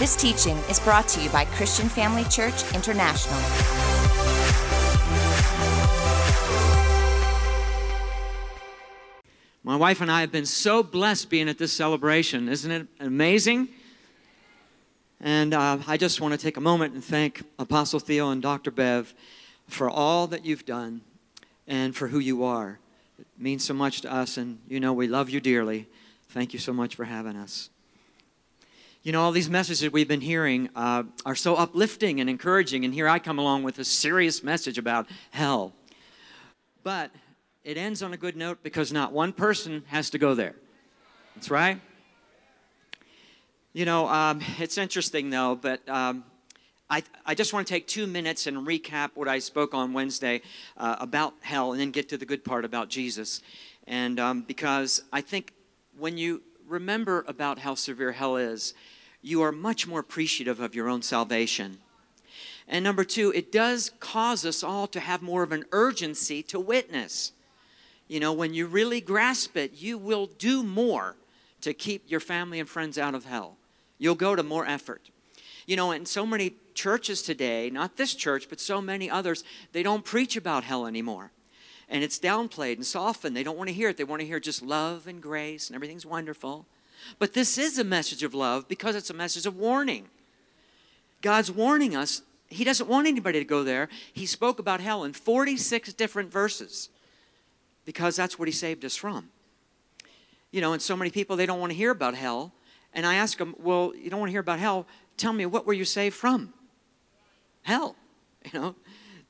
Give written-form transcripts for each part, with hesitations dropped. This teaching is brought to you by Christian Family Church International. My wife and I have been so blessed being at this celebration. Isn't it amazing? And I just want to take a moment and thank Apostle Theo and Dr. Bev for all that you've done and for who you are. It means so much to us, and you know we love you dearly. Thank you so much for having us. You know, all these messages we've been hearing are so uplifting and encouraging, and here I come along with a serious message about hell. But it ends on a good note because not one person has to go there. That's right. You know, it's interesting, though, but I just want to take 2 minutes and recap what I spoke on Wednesday about hell and then get to the good part about Jesus. And because I think when you remember about how severe hell is, you are much more appreciative of your own salvation. And number two, it does cause us all to have more of an urgency to witness. You know, when you really grasp it, you will do more to keep your family and friends out of hell. You'll go to more effort. You know, and so many churches today, not this church, but so many others, they don't preach about hell anymore. And it's downplayed and softened. They don't want to hear it. They want to hear just love and grace and everything's wonderful. But this is a message of love because it's a message of warning. God's warning us. He doesn't want anybody to go there. He spoke about hell in 46 different verses. Because that's what he saved us from. You know, and so many people, they don't want to hear about hell. And I ask them, well, you don't want to hear about hell? Tell me, what were you saved from? Hell, you know.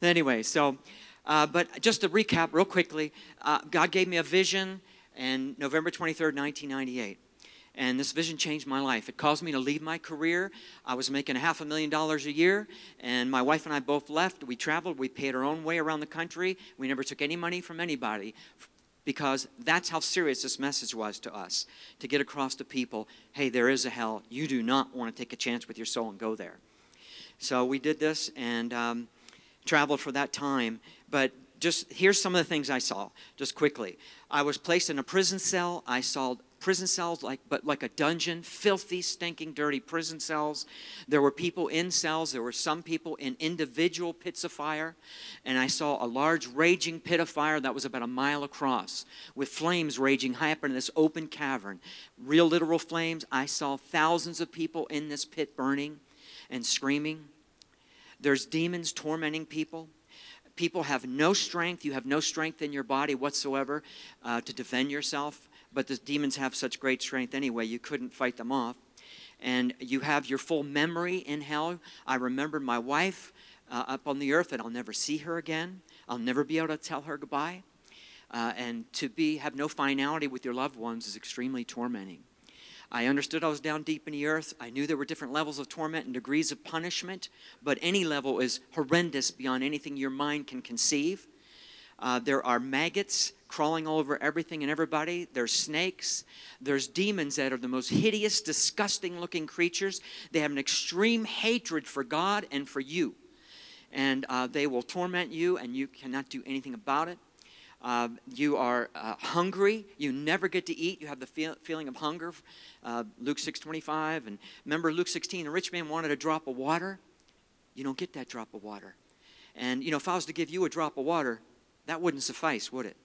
Anyway, so, but just to recap real quickly, God gave me a vision on November 23rd, 1998. And this vision changed my life. It caused me to leave my career. I was making $500,000 a year, and my wife and I both left. We traveled. We paid our own way around the country. We never took any money from anybody because that's how serious this message was to us, to get across to people, hey, there is a hell. You do not want to take a chance with your soul and go there. So we did this and traveled for that time. But just here's some of the things I saw, just quickly. I was placed in a prison cell. I saw prison cells, like a dungeon, filthy, stinking, dirty prison cells. There were people in cells. There were some people in individual pits of fire. And I saw a large raging pit of fire that was about a mile across with flames raging high up in this open cavern. Real literal flames. I saw thousands of people in this pit burning and screaming. There's demons tormenting people. People have no strength. You have no strength in your body whatsoever to defend yourself. But the demons have such great strength anyway, you couldn't fight them off. And you have your full memory in hell. I remembered my wife up on the earth, and I'll never see her again. I'll never be able to tell her goodbye. And to have no finality with your loved ones is extremely tormenting. I understood I was down deep in the earth. I knew there were different levels of torment and degrees of punishment, but any level is horrendous beyond anything your mind can conceive. There are maggots crawling all over everything and everybody. There's snakes. There's demons that are the most hideous, disgusting-looking creatures. They have an extreme hatred for God and for you. And they will torment you, and you cannot do anything about it. You are hungry. You never get to eat. You have the feeling of hunger. Luke 6:25. And remember Luke 16, the rich man wanted a drop of water. You don't get that drop of water. And, you know, if I was to give you a drop of water, that wouldn't suffice, would it?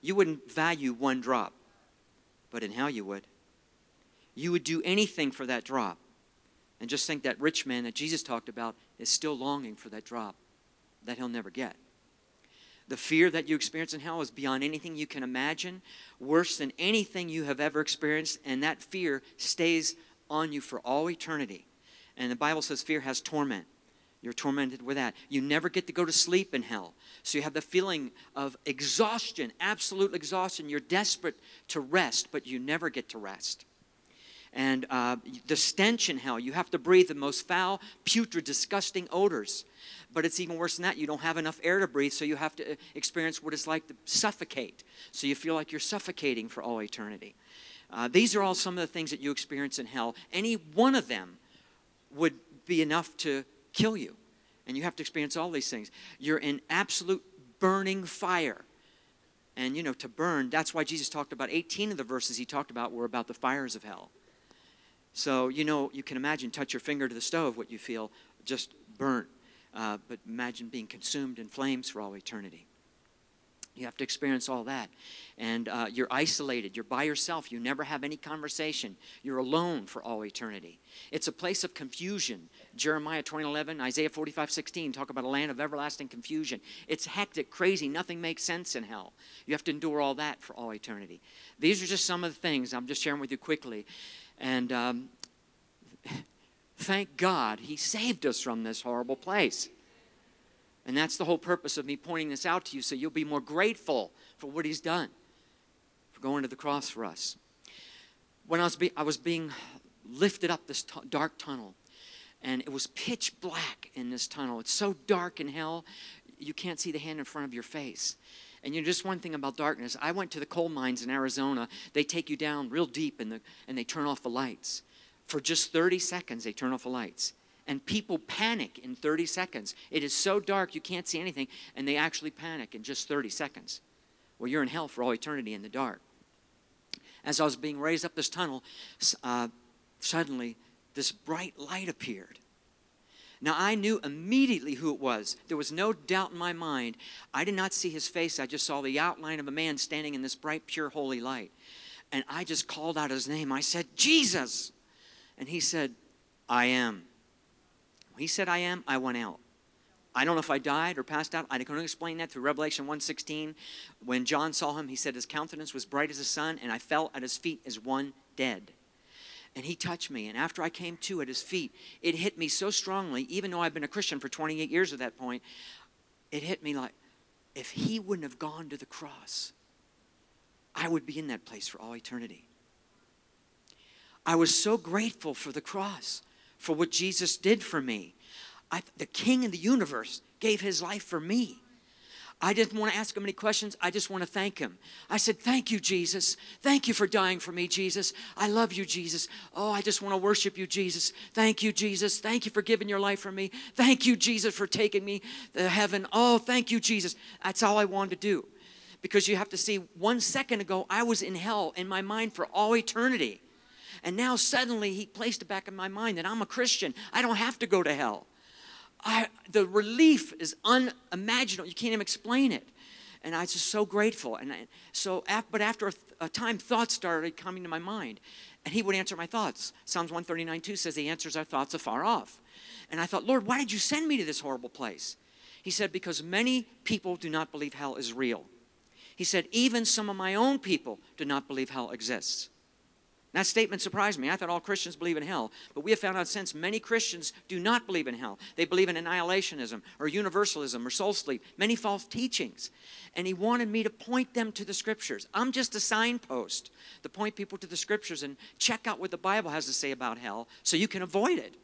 You wouldn't value one drop, but in hell you would. You would do anything for that drop. And just think that rich man that Jesus talked about is still longing for that drop that he'll never get. The fear that you experience in hell is beyond anything you can imagine, worse than anything you have ever experienced, and that fear stays on you for all eternity. And the Bible says fear has torment. You're tormented with that. You never get to go to sleep in hell. So you have the feeling of exhaustion, absolute exhaustion. You're desperate to rest, but you never get to rest. And the stench in hell, you have to breathe the most foul, putrid, disgusting odors. But it's even worse than that. You don't have enough air to breathe, so you have to experience what it's like to suffocate. So you feel like you're suffocating for all eternity. These are all some of the things that you experience in hell. Any one of them would be enough to kill you, and you have to experience all these things. You're in absolute burning fire, and you know, to burn, that's why Jesus talked about 18 of the verses he talked about were about the fires of hell. So, you know, you can imagine, touch your finger to the stove, what you feel, just burnt. But imagine being consumed in flames for all eternity. You have to experience all that. And you're isolated. You're by yourself. You never have any conversation. You're alone for all eternity. It's a place of confusion. Jeremiah 20:11, Isaiah 45:16 talk about a land of everlasting confusion. It's hectic, crazy. Nothing makes sense in hell. You have to endure all that for all eternity. These are just some of the things I'm just sharing with you quickly. And thank God he saved us from this horrible place. And that's the whole purpose of me pointing this out to you, so you'll be more grateful for what he's done, for going to the cross for us. When I was being lifted up this dark tunnel, and it was pitch black in this tunnel. It's so dark in hell, you can't see the hand in front of your face. And you know, just one thing about darkness, I went to the coal mines in Arizona. They take you down real deep, and they turn off the lights. For just 30 seconds, they turn off the lights. And people panic in 30 seconds. It is so dark you can't see anything, and they actually panic in just 30 seconds. Well, you're in hell for all eternity in the dark. As I was being raised up this tunnel, suddenly this bright light appeared. Now, I knew immediately who it was. There was no doubt in my mind. I did not see his face. I just saw the outline of a man standing in this bright, pure, holy light. And I just called out his name. I said, "Jesus!" And he said, "I am." He said, "I am," I went out. I don't know if I died or passed out. I couldn't explain that through Revelation 1:16. When John saw him, he said his countenance was bright as the sun, and I fell at his feet as one dead. And he touched me, and after I came to at his feet, it hit me so strongly, even though I've been a Christian for 28 years at that point, it hit me like, if he wouldn't have gone to the cross, I would be in that place for all eternity. I was so grateful for the cross, for what Jesus did for me. The King of the universe gave his life for me. I didn't want to ask him any questions. I just want to thank him. I said, "Thank you, Jesus. Thank you for dying for me, Jesus. I love you, Jesus. Oh, I just want to worship you, Jesus. Thank you, Jesus. Thank you for giving your life for me. Thank you, Jesus, for taking me to heaven. Oh, thank you, Jesus." That's all I wanted to do. Because you have to see, 1 second ago, I was in hell in my mind for all eternity. And now suddenly he placed it back in my mind that I'm a Christian. I don't have to go to hell. The relief is unimaginable. You can't even explain it. And I was just so grateful. But after a time, thoughts started coming to my mind. And he would answer my thoughts. Psalms 139:2 says he answers our thoughts afar off. And I thought, "Lord, why did you send me to this horrible place?" He said, "Because many people do not believe hell is real." He said, "Even some of my own people do not believe hell exists." That statement surprised me. I thought all Christians believe in hell. But we have found out since many Christians do not believe in hell. They believe in annihilationism or universalism or soul sleep, many false teachings. And he wanted me to point them to the Scriptures. I'm just a signpost to point people to the Scriptures and check out what the Bible has to say about hell so you can avoid it.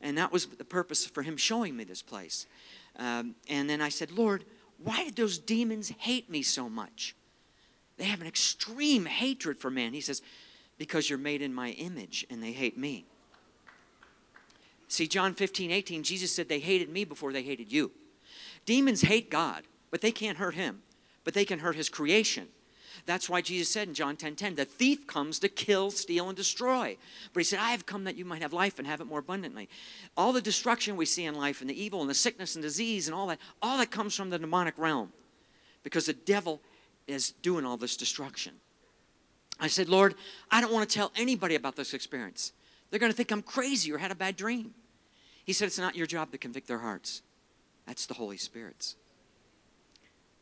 And that was the purpose for him showing me this place. And then I said, "Lord, why did those demons hate me so much? They have an extreme hatred for man." He says, "Because you're made in my image, and they hate me." See, John 15:18, Jesus said they hated me before they hated you. Demons hate God, but they can't hurt him. But they can hurt his creation. That's why Jesus said in John 10:10, "The thief comes to kill, steal, and destroy. But he said, I have come that you might have life and have it more abundantly." All the destruction we see in life, and the evil, and the sickness, and disease, and all that comes from the demonic realm. Because the devil is doing all this destruction. I said, "Lord, I don't want to tell anybody about this experience. They're going to think I'm crazy or had a bad dream." He said, "It's not your job to convict their hearts. That's the Holy Spirit's."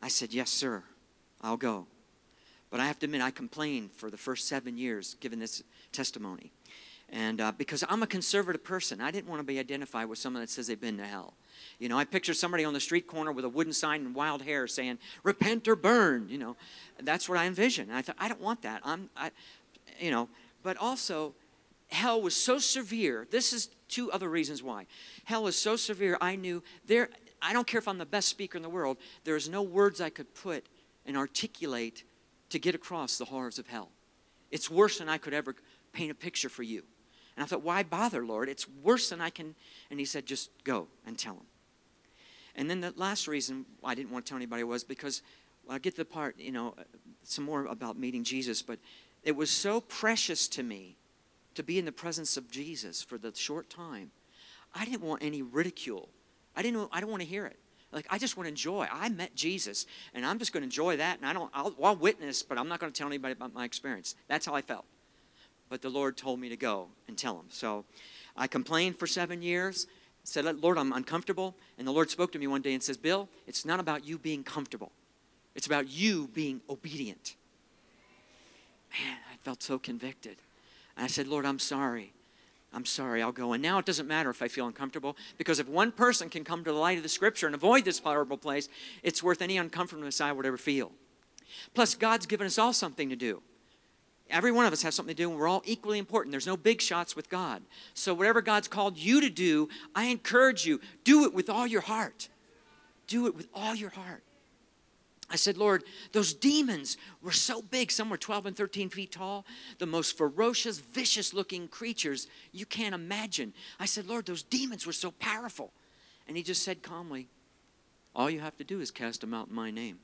I said, "Yes, sir, I'll go." But I have to admit, I complained for the first 7 years giving this testimony. And because I'm a conservative person, I didn't want to be identified with someone that says they've been to hell. You know, I picture somebody on the street corner with a wooden sign and wild hair saying, "Repent or burn," you know. That's what I envisioned. And I thought, I don't want that. But also, hell was so severe. This is two other reasons why. Hell is so severe, I knew there. I don't care if I'm the best speaker in the world. There is no words I could put and articulate to get across the horrors of hell. It's worse than I could ever paint a picture for you. And I thought, why bother, Lord? It's worse than I can. And he said, "Just go and tell him." And then the last reason I didn't want to tell anybody was because, well, I'll get to the part, you know, some more about meeting Jesus. But it was so precious to me to be in the presence of Jesus for the short time, I didn't want any ridicule. I don't want to hear it. Like, I just want to enjoy. I met Jesus, and I'm just going to enjoy that. And I'll witness, but I'm not going to tell anybody about my experience. That's how I felt. But the Lord told me to go and tell him. So I complained for 7 years, said, Lord, I'm uncomfortable. And the Lord spoke to me one day and says, Bill, it's not about you being comfortable. It's about you being obedient. Man, I felt so convicted. And I said, Lord, I'm sorry. I'm sorry, I'll go. And now it doesn't matter if I feel uncomfortable, because if one person can come to the light of the Scripture and avoid this horrible place, it's worth any uncomfortableness I would ever feel. Plus, God's given us all something to do. Every one of us has something to do, and we're all equally important. There's no big shots with God. So whatever God's called you to do, I encourage you, do it with all your heart. Do it with all your heart. I said, Lord, those demons were so big. Some were 12 and 13 feet tall, the most ferocious, vicious-looking creatures you can't imagine. I said, Lord, those demons were so powerful. And he just said calmly, all you have to do is cast them out in my name.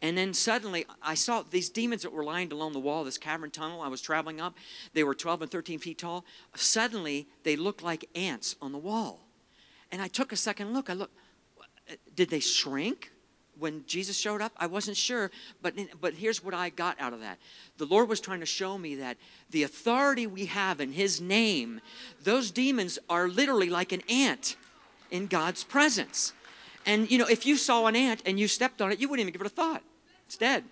And then suddenly, I saw these demons that were lined along the wall of this cavern tunnel I was traveling up. They were 12 and 13 feet tall. Suddenly, they looked like ants on the wall. And I took a second look. I looked. Did they shrink when Jesus showed up? I wasn't sure, but here's what I got out of that. The Lord was trying to show me that the authority we have in his name, those demons are literally like an ant in God's presence. And, you know, if you saw an ant and you stepped on it, you wouldn't even give it a thought. It's dead.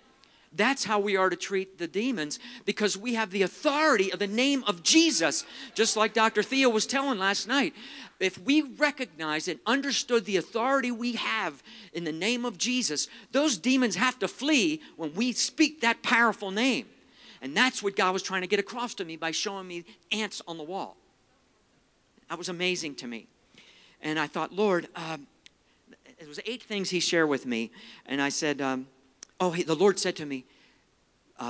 That's how we are to treat the demons, because we have the authority of the name of Jesus, just like Dr. Theo was telling last night. If we recognized and understood the authority we have in the name of Jesus, those demons have to flee when we speak that powerful name. And that's what God was trying to get across to me by showing me ants on the wall. That was amazing to me. And I thought, Lord, it was 8 things he shared with me. And I said, the Lord said to me,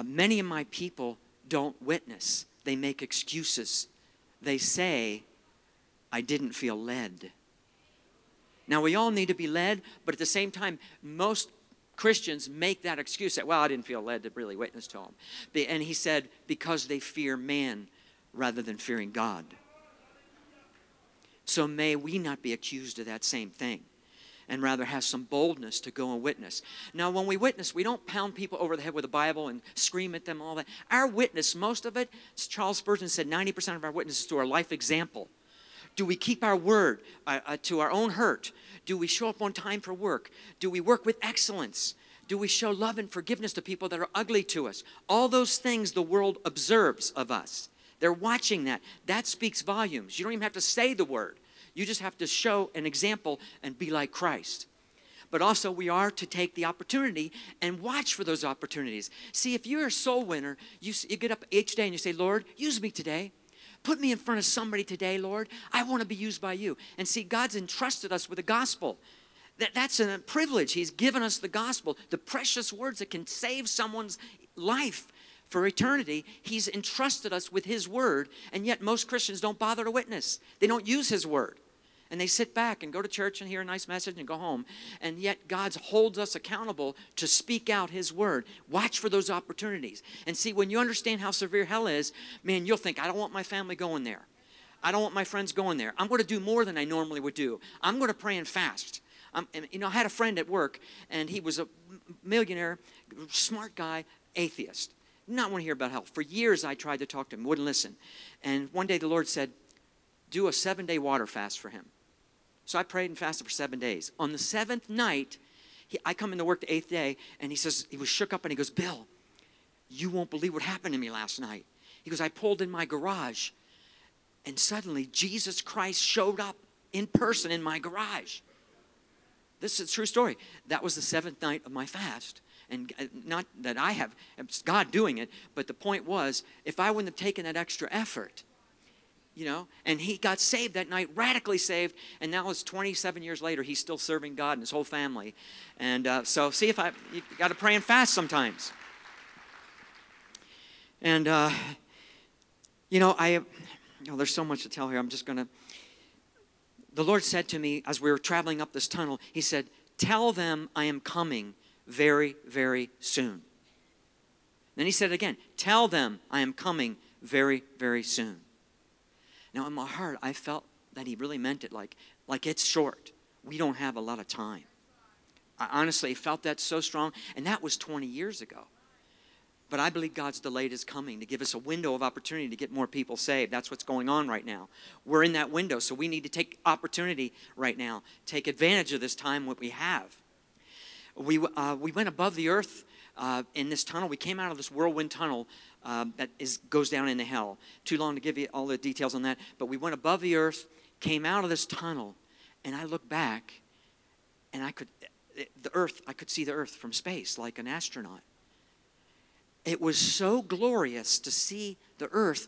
many of my people don't witness. They make excuses. They say, I didn't feel led. Now, we all need to be led, but at the same time, most Christians make that excuse that, well, I didn't feel led to really witness to him. And he said, because they fear man rather than fearing God. So may we not be accused of that same thing, and rather have some boldness to go and witness. Now, when we witness, we don't pound people over the head with a Bible and scream at them and all that. Our witness, most of it, Charles Spurgeon said 90% of our witness is through our life example. Do we keep our word to our own hurt? Do we show up on time for work? Do we work with excellence? Do we show love and forgiveness to people that are ugly to us? All those things the world observes of us. They're watching that. That speaks volumes. You don't even have to say the word. You just have to show an example and be like Christ. But also we are to take the opportunity and watch for those opportunities. See, if you're a soul winner, you get up each day and you say, Lord, use me today. Put me in front of somebody today, Lord. I want to be used by you. And see, God's entrusted us with the gospel. That's a privilege. He's given us the gospel, the precious words that can save someone's life for eternity. He's entrusted us with his word, and yet most Christians don't bother to witness. They don't use his word. And they sit back and go to church and hear a nice message and go home. And yet God holds us accountable to speak out his word. Watch for those opportunities. And see, when you understand how severe hell is, man, you'll think, I don't want my family going there. I don't want my friends going there. I'm going to do more than I normally would do. I'm going to pray and fast. I had a friend at work, and he was a millionaire, smart guy, atheist. Not want to hear about hell. For years I tried to talk to him, wouldn't listen. And one day the Lord said, do a 7-day water fast for him. So I prayed and fasted for 7 days. On the 7th night, I come into work the 8th day, and he says, he was shook up, and he goes, Bill, you won't believe what happened to me last night. He goes, I pulled in my garage, and suddenly Jesus Christ showed up in person in my garage. This is a true story. That was the 7th night of my fast. And not that I have, it's God doing it, but the point was, if I wouldn't have taken that extra effort, you know, and he got saved that night, radically saved, and now it's 27 years later, he's still serving God and his whole family. And so see if you got to pray and fast sometimes. And, there's so much to tell here. The Lord said to me as we were traveling up this tunnel, he said, tell them I am coming very, very soon. Then he said again, tell them I am coming very, very soon. Now in my heart, I felt that he really meant it like it's short. We don't have a lot of time. I honestly felt that so strong. And that was 20 years ago. But I believe God's delayed his coming to give us a window of opportunity to get more people saved. That's what's going on right now. We're in that window, so we need to take opportunity right now. Take advantage of this time, what we have. We went above the earth in this tunnel. We came out of this whirlwind tunnel that goes down into hell. Too long to give you all the details on that. But we went above the earth, came out of this tunnel, and I looked back, and I could see the earth from space like an astronaut. It was so glorious to see the earth,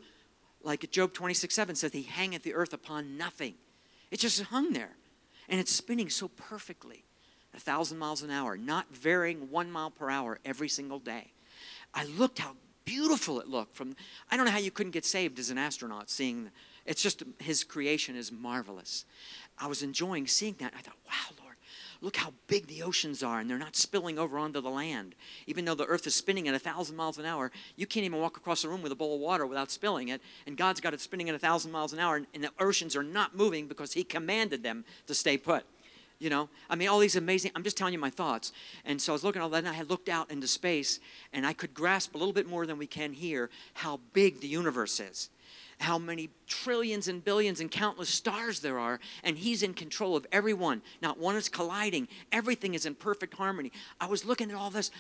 like Job 26:7 says, he hangeth the earth upon nothing. It just hung there, and it's spinning so perfectly, 1,000 miles an hour, not varying 1 mile per hour every single day. I looked how beautiful it looked. I don't know how you couldn't get saved as an astronaut seeing. It's just his creation is marvelous. I was enjoying seeing that. I thought, wow, Lord. Look how big the oceans are, and they're not spilling over onto the land. Even though the earth is spinning at 1,000 miles an hour, you can't even walk across the room with a bowl of water without spilling it, and God's got it spinning at 1,000 miles an hour, and the oceans are not moving because he commanded them to stay put. You know, I mean, all these amazing, I'm just telling you my thoughts. And so I was looking at all that, and I had looked out into space, and I could grasp a little bit more than we can here how big the universe is. How many trillions and billions and countless stars there are, and he's in control of every one. Not one is colliding. Everything is in perfect harmony. I was looking at all this,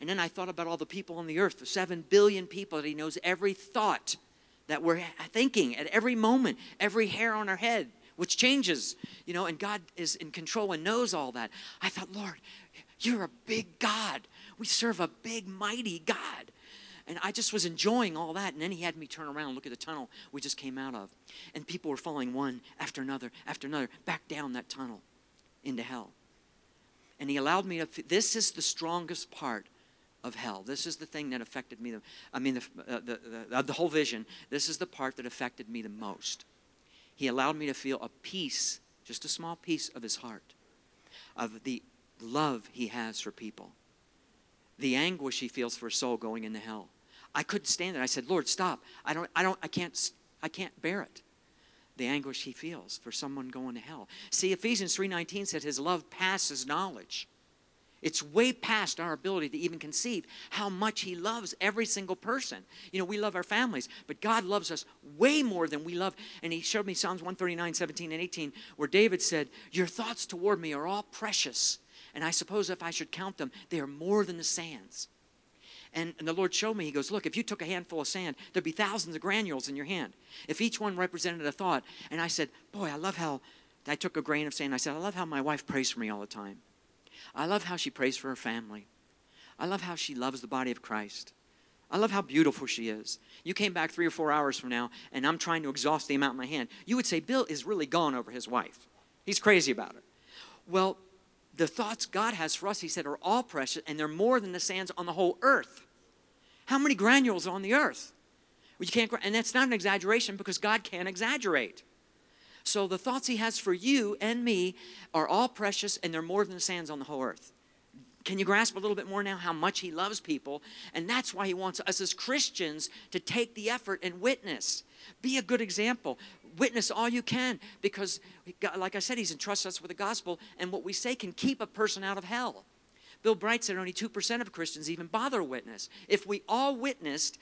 and then I thought about all the people on the earth, the 7 billion people that he knows every thought that we're thinking at every moment, every hair on our head, which changes, you know, and God is in control and knows all that. I thought, Lord, you're a big God. We serve a big, mighty God. And I just was enjoying all that. And then he had me turn around and look at the tunnel we just came out of. And people were falling one after another, back down that tunnel into hell. And he allowed me to, this is the strongest part of hell. This is the thing that affected me. The whole vision. This is the part that affected me the most. He allowed me to feel a piece, just a small piece of his heart, of the love he has for people. The anguish he feels for a soul going into hell. I couldn't stand it. I said, Lord, stop. I can't bear it. The anguish he feels for someone going to hell. See, Ephesians 3:19 said his love passes knowledge. It's way past our ability to even conceive how much he loves every single person. You know, we love our families, but God loves us way more than we love. And he showed me Psalms 139:17 and 18, where David said, your thoughts toward me are all precious. And I suppose if I should count them, they are more than the sands. And the Lord showed me, he goes, look, if you took a handful of sand, there'd be thousands of granules in your hand. If each one represented a thought, and I said, boy, I love how, I took a grain of sand, I said, I love how my wife prays for me all the time. I love how she prays for her family. I love how she loves the body of Christ. I love how beautiful she is. You came back 3 or 4 hours from now, and I'm trying to exhaust the amount in my hand. You would say, Bill is really gone over his wife. He's crazy about her. Well, the thoughts God has for us, he said, are all precious, and they're more than the sands on the whole earth. How many granules are on the earth? Well, you can't, and that's not an exaggeration because God can't exaggerate. So the thoughts he has for you and me are all precious, and they're more than the sands on the whole earth. Can you grasp a little bit more now how much he loves people? And that's why he wants us as Christians to take the effort and witness. Be a good example. Witness all you can because, like I said, he's entrusted us with the gospel, and what we say can keep a person out of hell. Bill Bright said only 2% of Christians even bother to witness. If we all witnessed,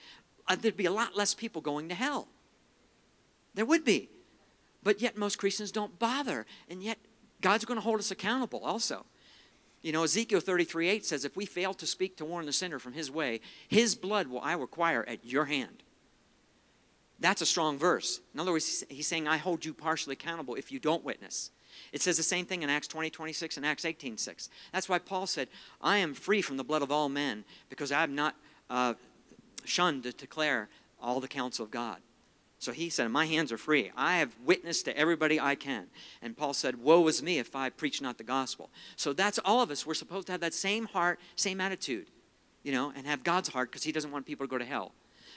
there'd be a lot less people going to hell. There would be. But yet most Christians don't bother, and yet God's going to hold us accountable also. You know, Ezekiel 33:8 says, if we fail to speak to warn the sinner from his way, his blood will I require at your hand. That's a strong verse. In other words, he's saying, I hold you partially accountable if you don't witness. It says the same thing in Acts 20:26 and Acts 18:6. That's why Paul said, I am free from the blood of all men because I have not shunned to declare all the counsel of God. So he said, my hands are free. I have witnessed to everybody I can. And Paul said, woe is me if I preach not the gospel. So that's all of us. We're supposed to have that same heart, same attitude, you know, and have God's heart because he doesn't want people to go to hell.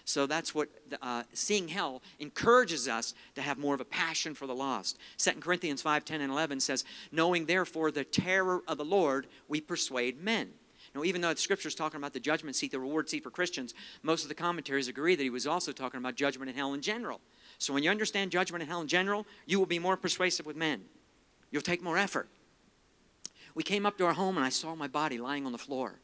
So that's what seeing hell encourages us to have more of a passion for the lost. 2 Corinthians 5:10 and 11 says, knowing therefore the terror of the Lord, we persuade men. Now, even though the Scripture is talking about the judgment seat, the reward seat for Christians, most of the commentaries agree that he was also talking about judgment and hell in general. So when you understand judgment and hell in general, you will be more persuasive with men. You'll take more effort. We came up to our home, and I saw my body lying on the floor.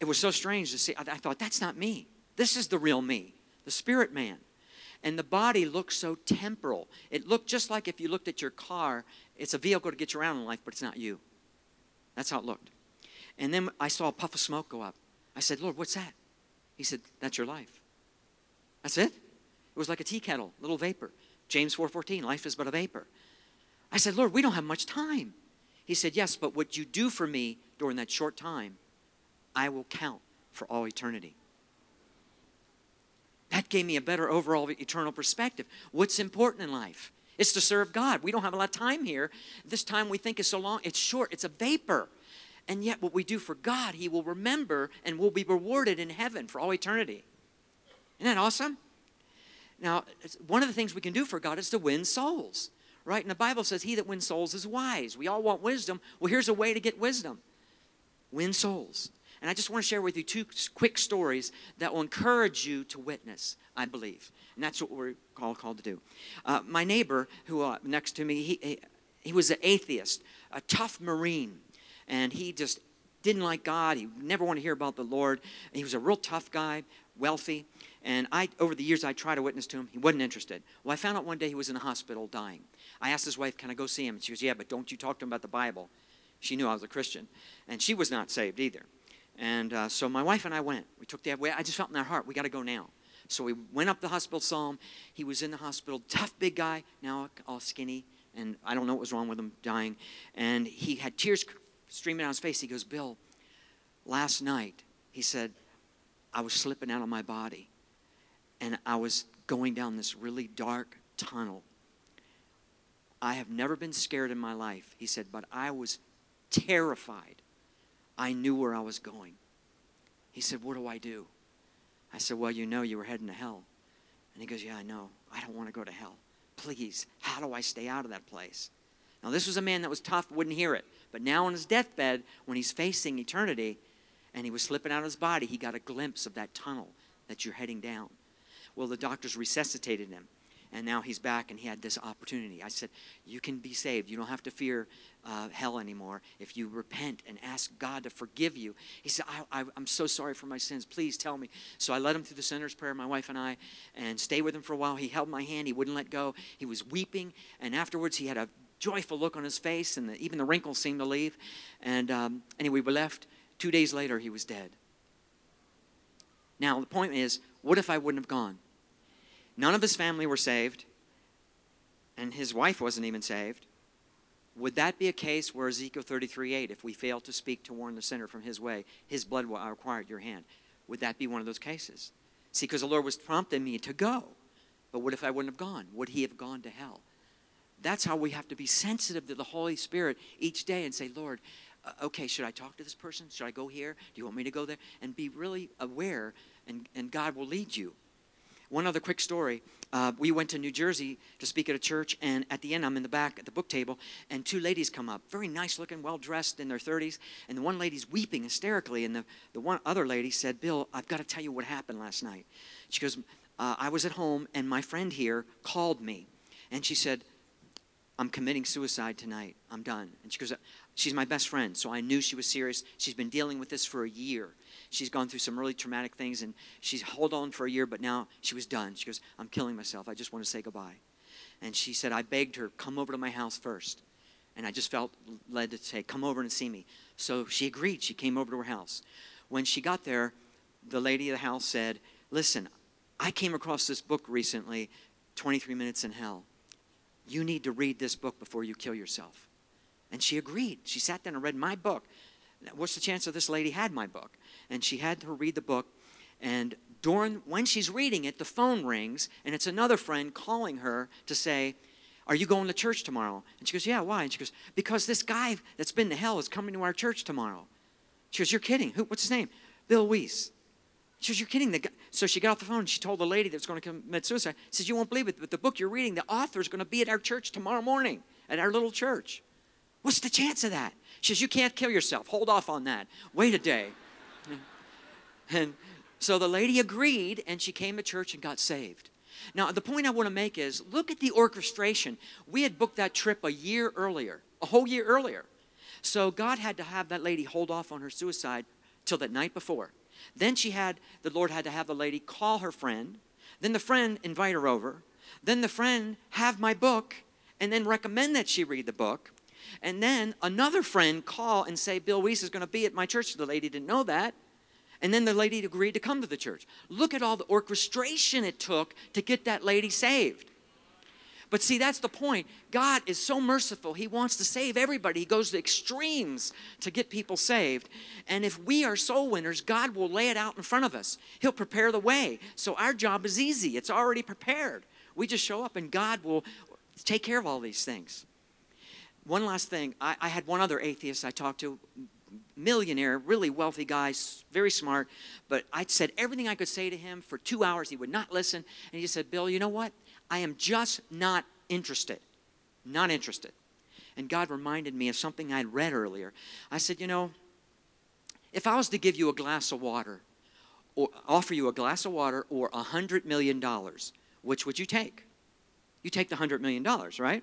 It was so strange to see. I thought, that's not me. This is the real me, the spirit man. And the body looked so temporal. It looked just like if you looked at your car. It's a vehicle to get you around in life, but it's not you. That's how it looked. And then I saw a puff of smoke go up. I said, Lord, what's that? He said, that's your life. That's it? It was like a tea kettle, little vapor. James 4:14, life is but a vapor. I said, Lord, we don't have much time. He said, yes, but what you do for me during that short time, I will count for all eternity. That gave me a better overall eternal perspective. What's important in life? It's to serve God. We don't have a lot of time here. This time we think is so long. It's short. It's a vapor. And yet what we do for God, he will remember and will be rewarded in heaven for all eternity. Isn't that awesome? Now, one of the things we can do for God is to win souls, right? And the Bible says he that wins souls is wise. We all want wisdom. Well, here's a way to get wisdom. Win souls. And I just want to share with you two quick stories that will encourage you to witness, I believe. And that's what we're all called to do. My neighbor who next to me, he was an atheist, a tough Marine. And he just didn't like God. He never wanted to hear about the Lord. And he was a real tough guy, wealthy. And over the years, I tried to witness to him. He wasn't interested. Well, I found out one day he was in the hospital dying. I asked his wife, can I go see him? And she goes, yeah, but don't you talk to him about the Bible. She knew I was a Christian. And she was not saved either. And so my wife and I went. We took the way. I just felt in our heart, we got to go now. So we went up the hospital, saw him. He was in the hospital, tough big guy, now all skinny. And I don't know what was wrong with him, dying. And he had tears streaming down his face. He goes, Bill, last night, he said, I was slipping out of my body. And I was going down this really dark tunnel. I have never been scared in my life, he said, but I was terrified. I knew where I was going. He said, what do I do? I said, well, you know you were heading to hell. And he goes, yeah, I know. I don't want to go to hell. Please, how do I stay out of that place? Now, this was a man that was tough, wouldn't hear it. But now on his deathbed, when he's facing eternity, and he was slipping out of his body, he got a glimpse of that tunnel that you're heading down. Well, the doctors resuscitated him. And now he's back, and he had this opportunity. I said, you can be saved. You don't have to fear hell anymore if you repent and ask God to forgive you. He said, I'm so sorry for my sins. Please tell me. So I led him through the sinner's prayer, my wife and I, and stayed with him for a while. He held my hand. He wouldn't let go. He was weeping. And afterwards, he had a joyful look on his face, and even the wrinkles seemed to leave. And anyway, we left. 2 days later, he was dead. Now, the point is, what if I wouldn't have gone? None of his family were saved, and his wife wasn't even saved. Would that be a case where Ezekiel 33:8, if we fail to speak to warn the sinner from his way, his blood will I require at your hand? Would that be one of those cases? See, because the Lord was prompting me to go. But what if I wouldn't have gone? Would he have gone to hell? That's how we have to be sensitive to the Holy Spirit each day and say, Lord, okay, should I talk to this person? Should I go here? Do you want me to go there? And be really aware, and God will lead you. One other quick story. We went to New Jersey to speak at a church, and at the end, I'm in the back at the book table, and two ladies come up, very nice looking, well-dressed, in their 30s, and the one lady's weeping hysterically, and the one other lady said, Bill, I've got to tell you what happened last night. She goes, I was at home, and my friend here called me, and she said, I'm committing suicide tonight. I'm done. And she goes, she's my best friend, so I knew she was serious. She's been dealing with this for a year. She's gone through some really traumatic things, and she's held on for a year, but now she was done. She goes, I'm killing myself. I just want to say goodbye. And she said, I begged her, come over to my house first. And I just felt led to say, come over and see me. So she agreed. She came over to her house. When she got there, the lady of the house said, listen, I came across this book recently, 23 Minutes in Hell. You need to read this book before you kill yourself. And she agreed. She sat down and read my book. What's the chance of this lady had my book? And she had her read the book. And when she's reading it, the phone rings, and it's another friend calling her to say, are you going to church tomorrow? And she goes, yeah, why? And she goes, because this guy that's been to hell is coming to our church tomorrow. She goes, you're kidding. What's his name? Bill Weiss. She goes, you're kidding. So she got off the phone, and she told the lady that was going to commit suicide. She says, you won't believe it, but the book you're reading, the author is going to be at our church tomorrow morning, at our little church. What's the chance of that? She says, you can't kill yourself. Hold off on that. Wait a day. And so the lady agreed, and she came to church and got saved. Now, the point I want to make is, look at the orchestration. We had booked that trip a year earlier, a whole year earlier. So God had to have that lady hold off on her suicide till that night before. Then the Lord had to have the lady call her friend. Then the friend invite her over. Then the friend have my book and then recommend that she read the book. And then another friend call and say, Bill Weiss is going to be at my church. The lady didn't know that. And then the lady agreed to come to the church. Look at all the orchestration it took to get that lady saved. But see, that's the point. God is so merciful. He wants to save everybody. He goes to extremes to get people saved. And if we are soul winners, God will lay it out in front of us. He'll prepare the way. So our job is easy. It's already prepared. We just show up and God will take care of all these things. One last thing. I had one other atheist I talked to, millionaire, really wealthy guy, very smart. But I said everything I could say to him for 2 hours. He would not listen. And he said, Bill, you know what? I am just not interested. Not interested. And God reminded me of something I had read earlier. I said, you know, if I was to give you a glass of water or offer you a glass of water or $100 million, which would you take? You take the $100 million, right?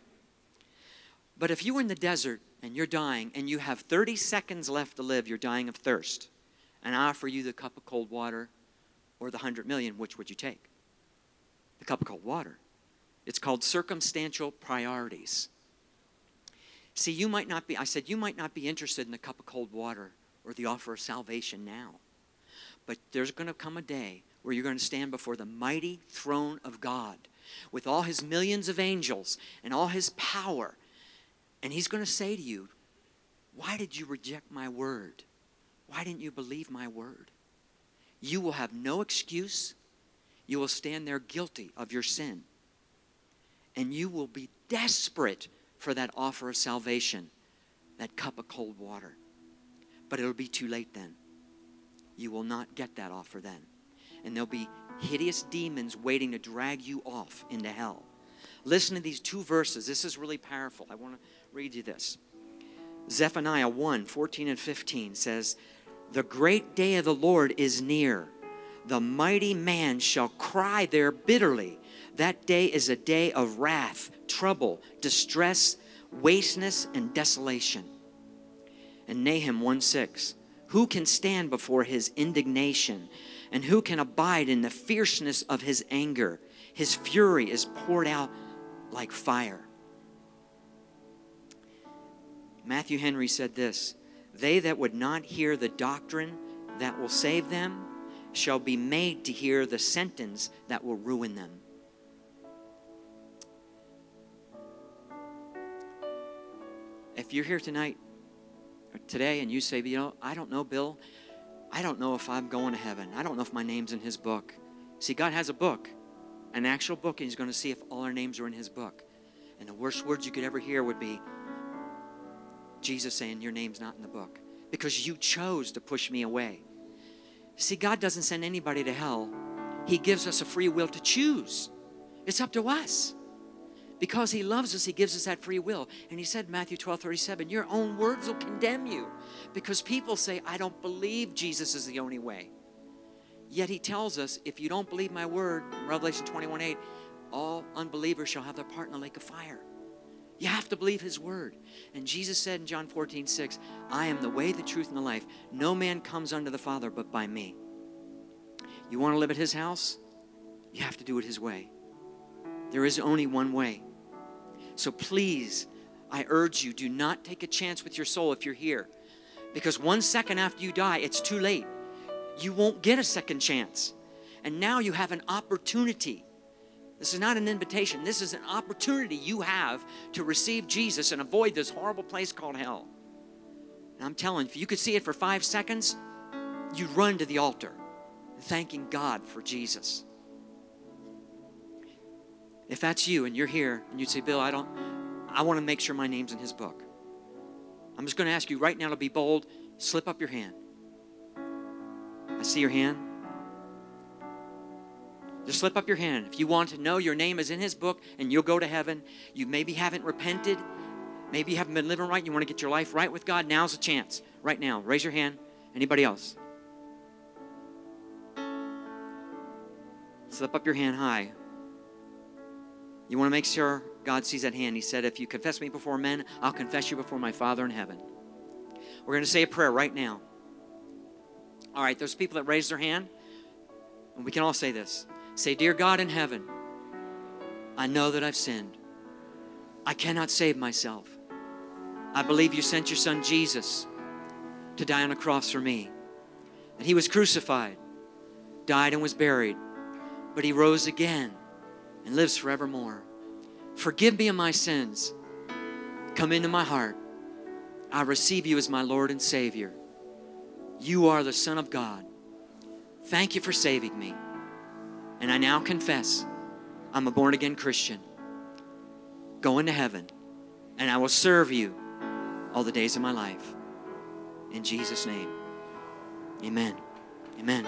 But if you were in the desert and you're dying and you have 30 seconds left to live, you're dying of thirst, and I offer you the cup of cold water or the $100 million, which would you take? The cup of cold water. It's called circumstantial priorities. See, you might not be interested in the cup of cold water or the offer of salvation now. But there's going to come a day where you're going to stand before the mighty throne of God with all his millions of angels and all his power. And he's going to say to you, why did you reject my word? Why didn't you believe my word? You will have no excuse. You will stand there guilty of your sin. And you will be desperate for that offer of salvation, that cup of cold water. But it'll be too late then. You will not get that offer then. And there'll be hideous demons waiting to drag you off into hell. Listen to these two verses. This is really powerful. I want to read you this. Zephaniah 1:14-15 says, the great day of the Lord is near. The mighty man shall cry there bitterly. That day is a day of wrath, trouble, distress, wasteness, and desolation. And Nahum 1:6, who can stand before his indignation? And who can abide in the fierceness of his anger? His fury is poured out like fire. Matthew Henry said this, they that would not hear the doctrine that will save them shall be made to hear the sentence that will ruin them. If you're here tonight or today and you say, you know, I don't know, Bill. I don't know if I'm going to heaven. I don't know if my name's in his book. See, God has a book, an actual book, and he's going to see if all our names are in his book. And the worst words you could ever hear would be Jesus saying, your name's not in the book because you chose to push me away. See, God doesn't send anybody to hell. He gives us a free will to choose. It's up to us. Because he loves us, he gives us that free will. And he said, Matthew 12:37, your own words will condemn you. Because people say, I don't believe Jesus is the only way. Yet he tells us, if you don't believe my word, Revelation 21:8, all unbelievers shall have their part in the lake of fire. You have to believe his word. And Jesus said in John 14:6, I am the way, the truth, and the life. No man comes unto the Father but by me. You want to live at his house? You have to do it his way. There is only one way. So please, I urge you, do not take a chance with your soul if you're here. Because 1 second after you die, it's too late. You won't get a second chance. And now you have an opportunity. This is not an invitation. This is an opportunity you have to receive Jesus and avoid this horrible place called hell. And I'm telling you, if you could see it for 5 seconds, you'd run to the altar, thanking God for Jesus. If that's you and you're here and you'd say, Bill, I want to make sure my name's in his book. I'm just going to ask you right now to be bold. Slip up your hand. I see your hand. Just slip up your hand. If you want to know your name is in his book and you'll go to heaven, you maybe haven't repented, Maybe you haven't been living right. You want to get your life right with God. Now's a chance. Right now. Raise your hand. Anybody else? Slip up your hand high. You want to make sure God sees that hand. He said, if you confess me before men, I'll confess you before my Father in heaven. We're going to say a prayer right now. All right, there's people that raised their hand. And we can all say this. Say, dear God in heaven, I know that I've sinned. I cannot save myself. I believe you sent your son Jesus to die on a cross for me. And he was crucified, died and was buried, but he rose again and lives forevermore. Forgive me of my sins. Come into my heart. I receive you as my Lord and Savior. You are the Son of God. Thank you for saving me. And I now confess I'm a born-again Christian. Go into heaven, and I will serve you all the days of my life. In Jesus' name, amen. Amen.